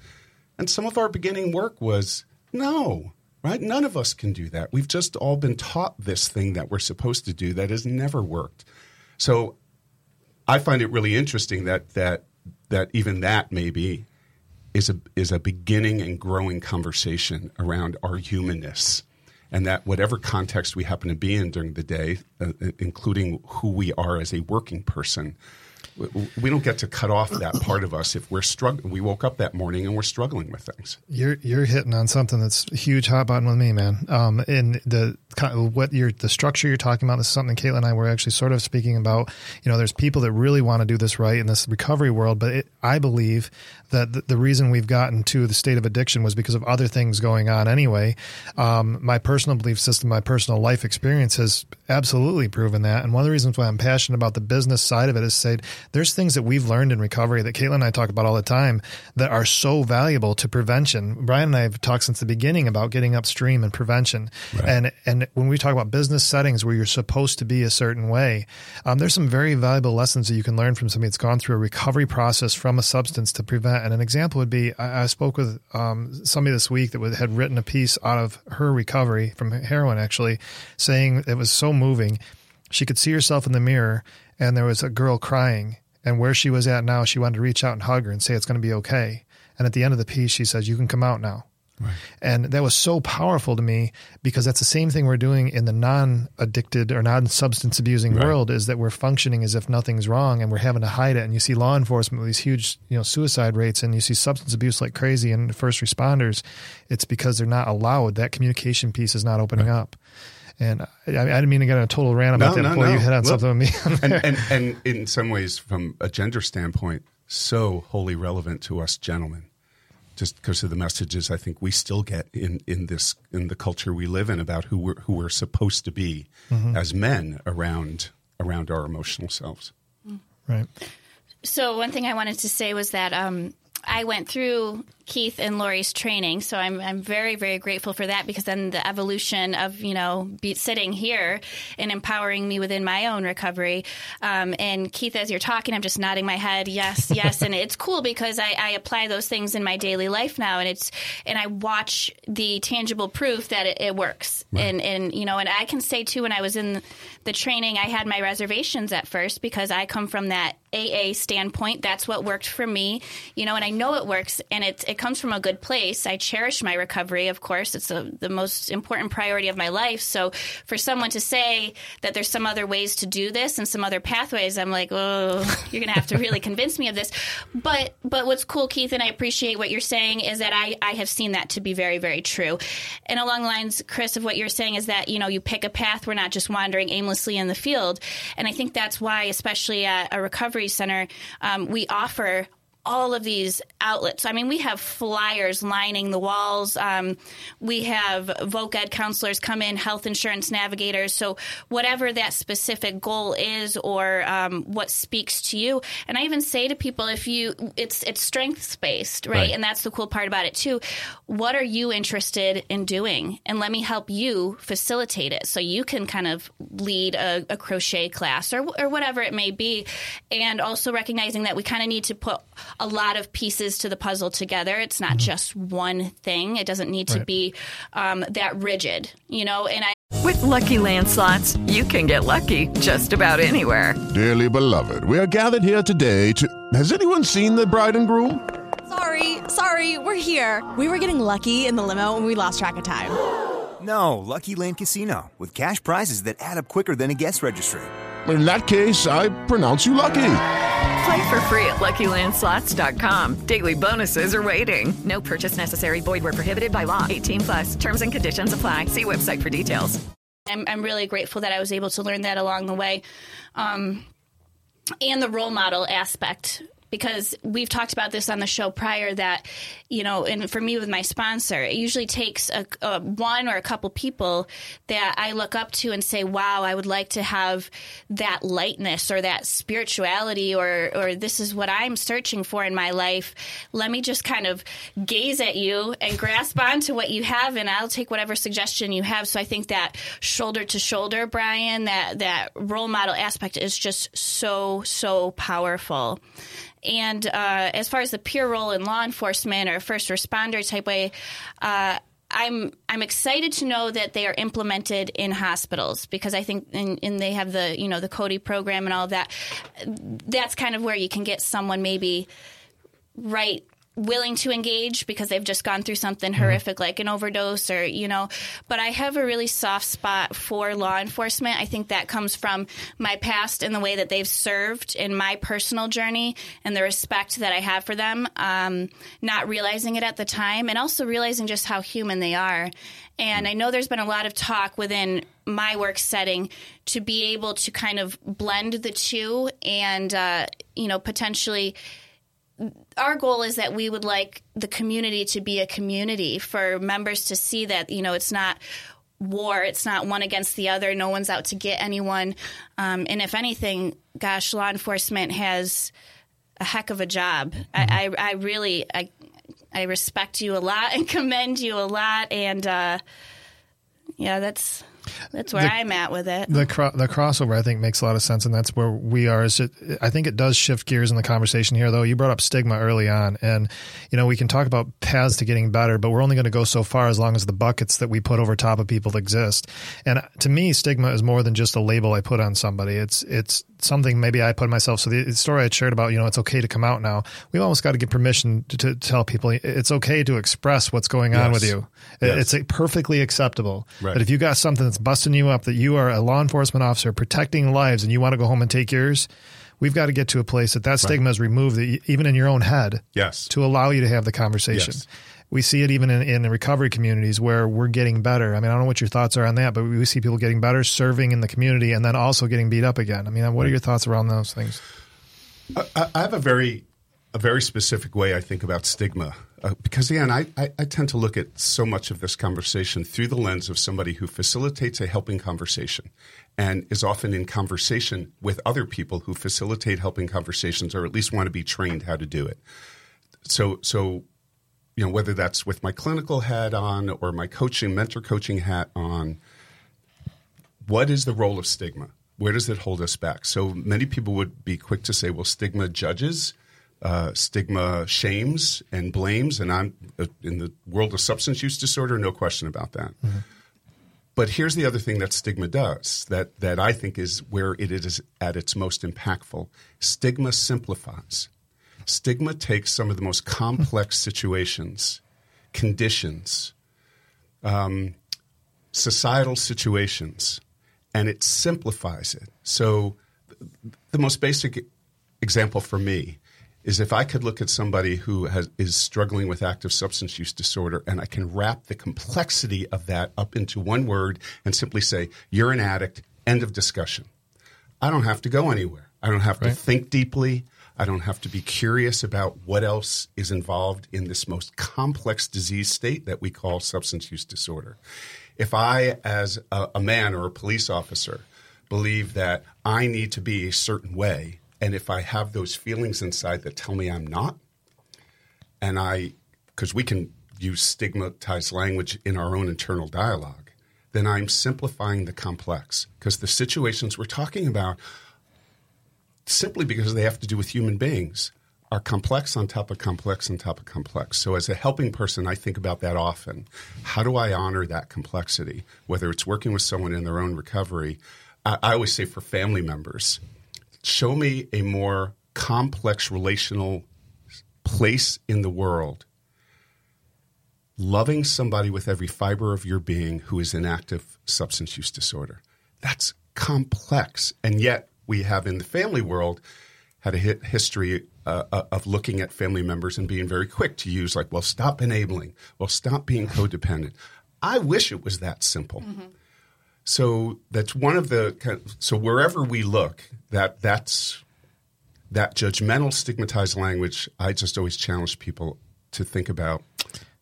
And some of our beginning work was, no, right? None of us can do that. We've just all been taught this thing that we're supposed to do that has never worked. So I find it really interesting that even that maybe is a beginning and growing conversation around our humanness. And that whatever context we happen to be in during the day, including who we are as a working person, we don't get to cut off that part of us if we're struggling. We woke up that morning and we're struggling with things. You're hitting on something that's a huge hot button with me, man. And the structure you're talking about, this is something Caitlin and I were actually sort of speaking about. There's people that really want to do this right in this recovery world, but I believe that the reason we've gotten to the state of addiction was because of other things going on anyway. My personal belief system, my personal life experience has absolutely proven that. And one of the reasons why I'm passionate about the business side of it is there's things that we've learned in recovery that Caitlin and I talk about all the time that are so valuable to prevention. Brian and I have talked since the beginning about getting upstream and prevention. Right. And when we talk about business settings where you're supposed to be a certain way, there's some very valuable lessons that you can learn from somebody that's gone through a recovery process from a substance to prevent. And an example would be, I spoke with somebody this week that had written a piece out of her recovery from heroin, actually, saying it was so moving. She could see herself in the mirror and there was a girl crying, and where she was at now, she wanted to reach out and hug her and say, it's going to be okay. And at the end of the piece, she says, you can come out now. Right. And that was so powerful to me because that's the same thing we're doing in the non-addicted or non-substance abusing right. world, is that we're functioning as if nothing's wrong and we're having to hide it. And you see law enforcement with these huge, suicide rates, and you see substance abuse like crazy in first responders. It's because they're not allowed. That communication piece is not opening right. up. And I didn't mean to get on a total rant about that before you hit on something with me. and in some ways, from a gender standpoint, so wholly relevant to us gentlemen, just because of the messages I think we still get in the culture we live in about who we're supposed to be mm-hmm. as men around our emotional selves. Right. So one thing I wanted to say was that I went through Keith and Lori's training, so I'm very, very grateful for that, because then the evolution of, sitting here and empowering me within my own recovery. And Keith, as you're talking, I'm just nodding my head, yes, yes. And it's cool because I apply those things in my daily life now, and I watch the tangible proof that it works. Right. And I can say too, when I was in the training, I had my reservations at first because I come from that AA standpoint. That's what worked for me, and I know it works, and it comes from a good place. I cherish my recovery, of course. It's the most important priority of my life. So for someone to say that there's some other ways to do this and some other pathways, I'm like, oh, you're going to have to really convince me of this. But what's cool, Keith, and I appreciate what you're saying, is that I have seen that to be very, very true. And along the lines, Chris, of what you're saying is that, you pick a path. We're not just wandering aimlessly in the field. And I think that's why, especially at a recovery center, we offer all of these outlets. I mean, we have flyers lining the walls. We have voc ed counselors come in, health insurance navigators. So whatever that specific goal is, or what speaks to you. And I even say to people, it's strengths based, right? And that's the cool part about it too. What are you interested in doing? And let me help you facilitate it, so you can kind of lead a crochet class or whatever it may be. And also recognizing that we kind of need to put a lot of pieces to the puzzle together. It's not mm-hmm. just one thing. It doesn't need to be that rigid, and with Lucky Land Slots, you can get lucky just about anywhere. Dearly beloved, we are gathered here today to... Has anyone seen the bride and groom? sorry, we're here. We were getting lucky in the limo and we lost track of time. No, Lucky Land Casino, with cash prizes that add up quicker than a guest registry. In that case, I pronounce you lucky. Play for free at LuckyLandSlots.com. Daily bonuses are waiting. No purchase necessary. Void where prohibited by law. 18 plus. Terms and conditions apply. See website for details. I'm really grateful that I was able to learn that along the way. And the role model aspect, because we've talked about this on the show prior that, you know, and for me with my sponsor, it usually takes a one or a couple people that I look up to and say, wow, I would like to have that lightness or that spirituality or this is what I'm searching for in my life. Let me just kind of gaze at you and grasp onto what you have, and I'll take whatever suggestion you have. So I think that shoulder to shoulder, Brian, that role model aspect is just so, so powerful. And as far as the peer role in law enforcement or first responder type way, I'm excited to know that they are implemented in hospitals, because I think and they have the, you know, the Cody program and all that. That's kind of where you can get someone maybe right willing to engage because they've just gone through something horrific like an overdose or, you know, but I have a really soft spot for law enforcement. I think that comes from my past and the way that they've served in my personal journey and the respect that I have for them, not realizing it at the time and also realizing just how human they are. And I know there's been a lot of talk within my work setting to be able to kind of blend the two and, you know, potentially our goal is that we would like the community to be a community for members to see that, you know, it's not war. It's not one against the other. No one's out to get anyone. And if anything, gosh, law enforcement has a heck of a job. I really respect you a lot and commend you a lot. And, yeah, that's where I'm at with it. The crossover, I think, makes a lot of sense, and that's where we are. I think it does shift gears in the conversation here, though. You brought up stigma early on, and you know we can talk about paths to getting better, but we're only going to go so far as long as the buckets that we put over top of people exist. And to me, stigma is more than just a label I put on somebody. It's something maybe I put myself. So the story I shared about, you know, it's okay to come out now. We almost got to get permission to tell people it's okay to express what's going on with you. Yes. It's perfectly acceptable. Right. But if you got something that's busting you up, that you are a law enforcement officer protecting lives and you want to go home and take yours, we've got to get to a place that stigma is removed, even in your own head, to allow you to have the conversation. Yes. We see it even in the recovery communities where we're getting better. I mean, I don't know what your thoughts are on that, but we see people getting better, serving in the community, and then also getting beat up again. I mean, what are your thoughts around those things? I have a very specific way I think about stigma. Because, again, I tend to look at so much of this conversation through the lens of somebody who facilitates a helping conversation and is often in conversation with other people who facilitate helping conversations or at least want to be trained how to do it. So you know, whether that's with my clinical hat on or my mentor coaching hat on, what is the role of stigma? Where does it hold us back? So many people would be quick to say, well, stigma judges. Stigma shames and blames, and I'm in the world of substance use disorder, no question about that. Mm-hmm. But here's the other thing that stigma does that I think is where it is at its most impactful. Stigma simplifies. Stigma takes some of the most complex situations, conditions, societal situations, and it simplifies it. So the most basic example for me is if I could look at somebody who is struggling with active substance use disorder and I can wrap the complexity of that up into one word and simply say, you're an addict, end of discussion. I don't have to go anywhere. I don't have to think deeply. I don't have to be curious about what else is involved in this most complex disease state that we call substance use disorder. If I, as a man or a police officer, believe that I need to be a certain way, and if I have those feelings inside that tell me I'm not, because we can use stigmatized language in our own internal dialogue, then I'm simplifying the complex. Because the situations we're talking about, simply because they have to do with human beings, are complex on top of complex on top of complex. So as a helping person, I think about that often. How do I honor that complexity? Whether it's working with someone in their own recovery, I always say for family members, show me a more complex relational place in the world loving somebody with every fiber of your being who is in active substance use disorder. That's complex. And yet we have in the family world had a history of looking at family members and being very quick to use like, well, stop enabling. Well, stop being codependent. I wish it was that simple. Mm-hmm. So that's one of the so wherever we look, that's that judgmental, stigmatized language. I just always challenge people to think about: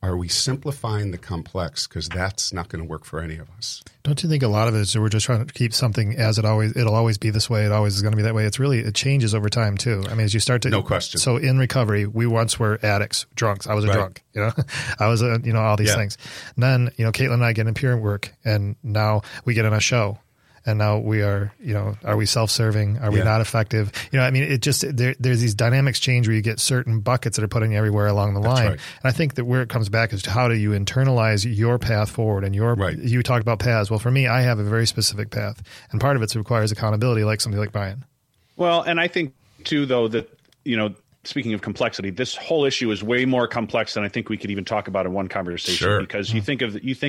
are we simplifying the complex? Because that's not going to work for any of us. Don't you think a lot of it is we're just trying to keep something as it'll always be this way. It always is going to be that way. It's really it changes over time too. I mean, as you start to no question. So in recovery, we once were addicts, drunks. I was a drunk. You know, I was a all these things. And then Caitlin and I get in peer work, and now we get on a show. And now we are, are we self-serving? Are we not effective? It just, there's these dynamics change where you get certain buckets that are put in everywhere along the line. Right. And I think that where it comes back is to how do you internalize your path forward and your, you talked about paths. Well, for me, I have a very specific path, and part of it requires accountability, like somebody like Brian. Well, and I think too, though, that, speaking of complexity, this whole issue is way more complex than I think we could even talk about in one conversation. Sure. Because you think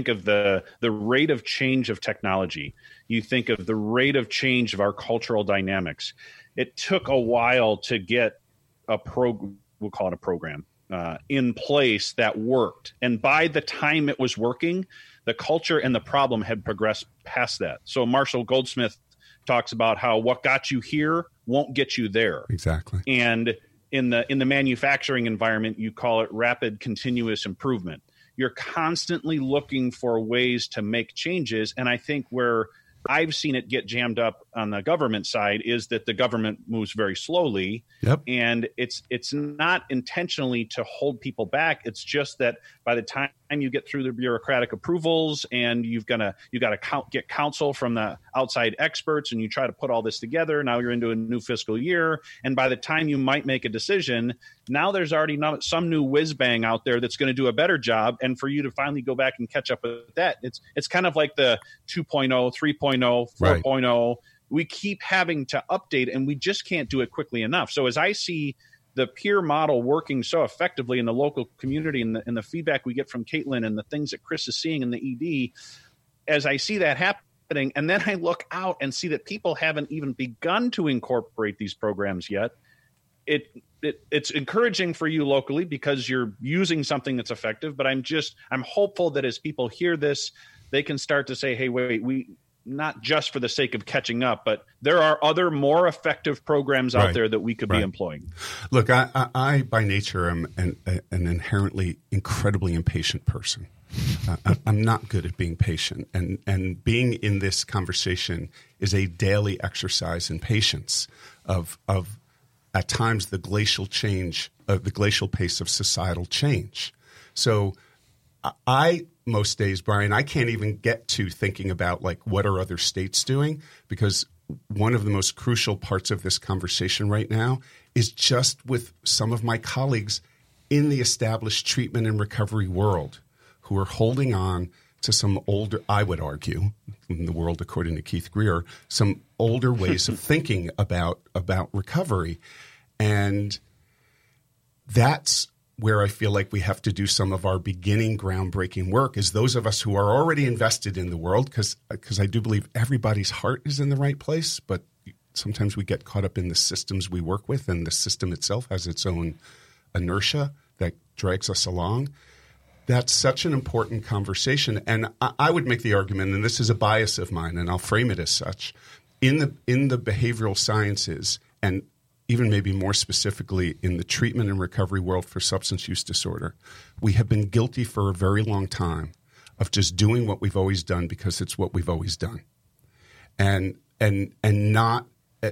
of the rate of change of technology, you think of the rate of change of our cultural dynamics. It took a while to get we'll call it a program, in place that worked. And by the time it was working, the culture and the problem had progressed past that. So Marshall Goldsmith talks about how what got you here won't get you there. Exactly. And in the manufacturing environment, you call it rapid continuous improvement. You're constantly looking for ways to make changes. And I think where I've seen it get jammed up on the government side is that the government moves very slowly. Yep. And it's not intentionally to hold people back. It's just that by the time you get through the bureaucratic approvals and you got to get counsel from the outside experts and you try to put all this together. Now you're into a new fiscal year. And by the time you might make a decision, now there's already some new whiz bang out there that's going to do a better job. And for you to finally go back and catch up with that, it's kind of like the 2.0, 3.0, 4.0. We keep having to update and we just can't do it quickly enough. So as I see the peer model working so effectively in the local community and the feedback we get from Caitlin and the things that Chris is seeing in the ED, as I see that happening, and then I look out and see that people haven't even begun to incorporate these programs yet, it's encouraging for you locally because you're using something that's effective. But I'm hopeful that as people hear this, they can start to say, hey, wait, we not just for the sake of catching up, but there are other more effective programs out there that we could be employing. Look, I by nature am an inherently incredibly impatient person. I'm not good at being patient. And being in this conversation is a daily exercise in patience of at times the glacial change, of the glacial pace of societal change. So most days, Brian, I can't even get to thinking about like what are other states doing, because one of the most crucial parts of this conversation right now is just with some of my colleagues in the established treatment and recovery world who are holding on to some older, I would argue, in the world according to Keith Greer, some older ways of thinking about recovery. And that's where I feel like we have to do some of our beginning groundbreaking work is those of us who are already invested in the world, because I do believe everybody's heart is in the right place, but sometimes we get caught up in the systems we work with, and the system itself has its own inertia that drags us along. That's such an important conversation. And I would make the argument, and this is a bias of mine, and I'll frame it as such, in the behavioral sciences and even maybe more specifically in the treatment and recovery world for substance use disorder, we have been guilty for a very long time of just doing what we've always done because it's what we've always done. And not,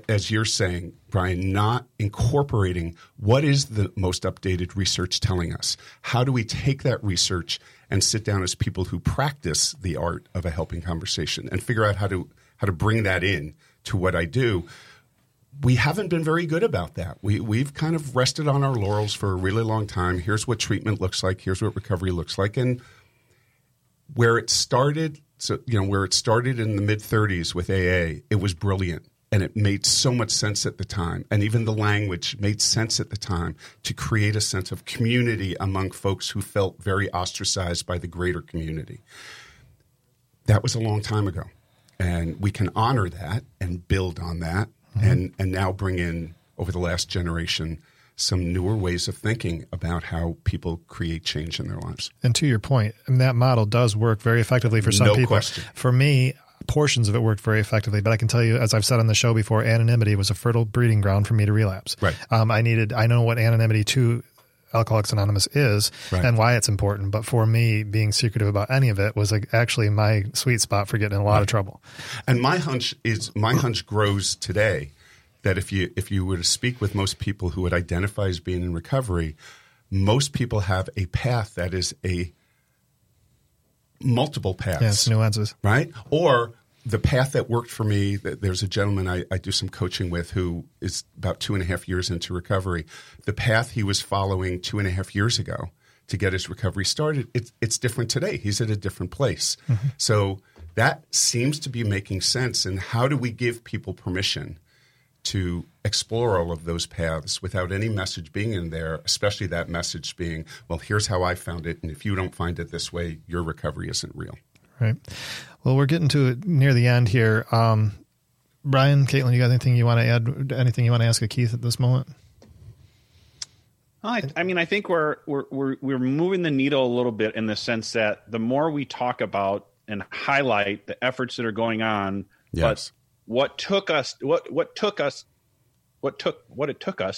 as you're saying, Brian, not incorporating what is the most updated research telling us. How do we take that research and sit down as people who practice the art of a helping conversation and figure out how to bring that in to what I do? We haven't been very good about that. We've kind of rested on our laurels for a really long time. Here's what treatment looks like. Here's what recovery looks like. And where it started in the mid-30s with AA, it was brilliant. And it made so much sense at the time. And even the language made sense at the time to create a sense of community among folks who felt very ostracized by the greater community. That was a long time ago. And we can honor that and build on that and now bring in, over the last generation, some newer ways of thinking about how people create change in their lives. And to your point, I mean, that model does work very effectively for some people. No question. For me, portions of it worked very effectively, but I can tell you, as I've said on the show before, anonymity was a fertile breeding ground for me to relapse. Right. I know what anonymity to Alcoholics Anonymous is and why it's important, but for me, being secretive about any of it was actually my sweet spot for getting in a lot of trouble. And my hunch grows today that if you were to speak with most people who would identify as being in recovery, most people have a path that is multiple paths. Yes, nuances. Right? Or the path that worked for me, there's a gentleman I do some coaching with who is about 2.5 years into recovery. The path he was following 2.5 years ago to get his recovery started, it's different today. He's at a different place. Mm-hmm. So that seems to be making sense. And how do we give people permission to explore all of those paths without any message being in there, especially that message being, well, here's how I found it, and if you don't find it this way, your recovery isn't real. Right. Well, we're getting to it near the end here. Brian, Caitlin, you got anything you want to add, anything you want to ask of Keith at this moment? I mean, I think we're moving the needle a little bit in the sense that the more we talk about and highlight the efforts that are going on, yes. What it took us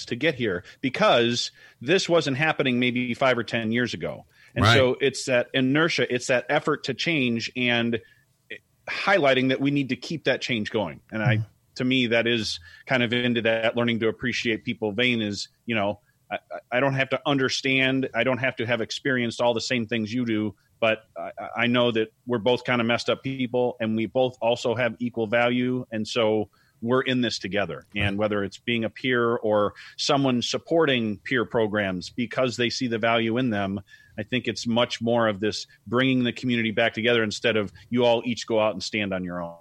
to get here, because this wasn't happening maybe 5 or 10 years ago. And so it's that inertia, it's that effort to change and highlighting that we need to keep that change going. And to me, that is kind of into that learning to appreciate people vein is, you know, I don't have to understand. I don't have to have experienced all the same things you do. But I know that we're both kind of messed up people, and we both also have equal value. And so we're in this together. And whether it's being a peer or someone supporting peer programs because they see the value in them, I think it's much more of this bringing the community back together instead of you all each go out and stand on your own.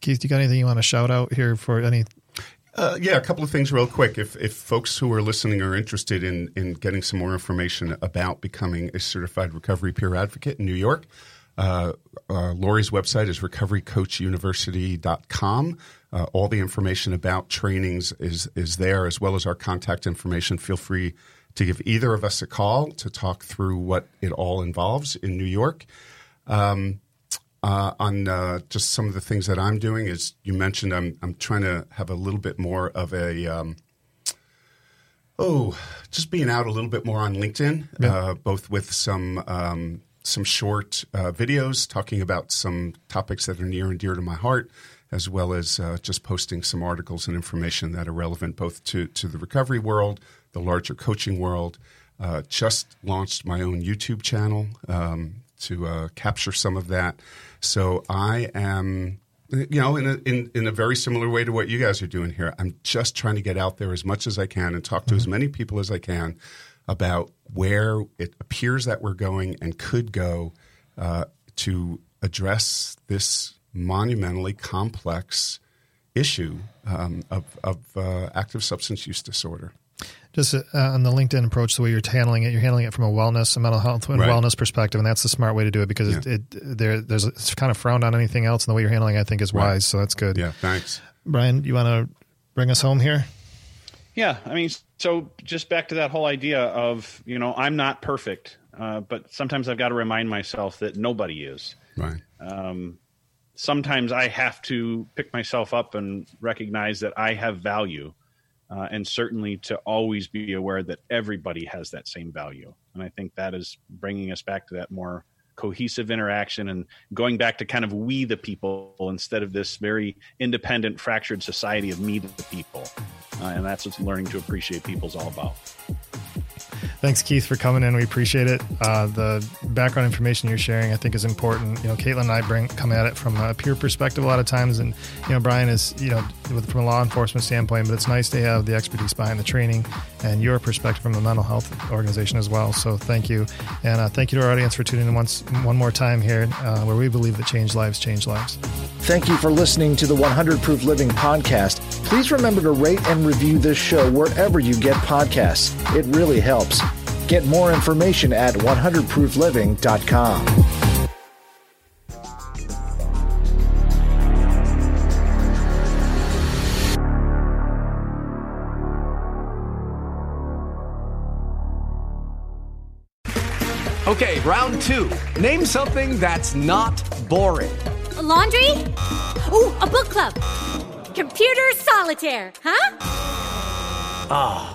Keith, you got anything you want to shout out here for any? Yeah, a couple of things real quick. If folks who are listening are interested in getting some more information about becoming a certified recovery peer advocate in New York, Lori's website is recoverycoachuniversity.com. All the information about trainings is there, as well as our contact information. Feel free to give either of us a call to talk through what it all involves in New York. On just some of the things that I'm doing is, you mentioned I'm trying to have a little bit more of a just being out a little bit more on LinkedIn, both with some short videos talking about some topics that are near and dear to my heart, as well as just posting some articles and information that are relevant both to the recovery world, the larger coaching world. Just launched my own YouTube channel to capture some of that. So I am, you know, in a very similar way to what you guys are doing here. I'm just trying to get out there as much as I can and talk to as many people as I can about where it appears that we're going and could go to address this monumentally complex issue of active substance use disorder. Just on the LinkedIn approach, the way you're handling it from a wellness, a mental health and wellness perspective, and that's the smart way to do it, because it's kind of frowned on anything else, and the way you're handling it, I think, is wise, so that's good. Yeah, thanks. Brian, you want to bring us home here? Yeah, I mean, so just back to that whole idea of, you know, I'm not perfect, but sometimes I've got to remind myself that nobody is. Right. Sometimes I have to pick myself up and recognize that I have value. And certainly to always be aware that everybody has that same value. And I think that is bringing us back to that more cohesive interaction and going back to kind of we the people instead of this very independent, fractured society of me the people. And that's what learning to appreciate people is all about. Thanks, Keith, for coming in. We appreciate it. The background information you're sharing, I think, is important. You know, Caitlin and I come at it from a peer perspective a lot of times, and you know, Brian is, you know, from a law enforcement standpoint, but it's nice to have the expertise behind the training and your perspective from a mental health organization as well. So thank you, and thank you to our audience for tuning in one more time here, where we believe that changed lives change lives. Thank you for listening to the 100 Proof Living podcast. Please remember to rate and review this show wherever you get podcasts. It really helps. Get more information at 100proofliving.com. Okay, round two. Name something that's not boring. A laundry? Ooh, a book club. Computer solitaire, huh? Ah.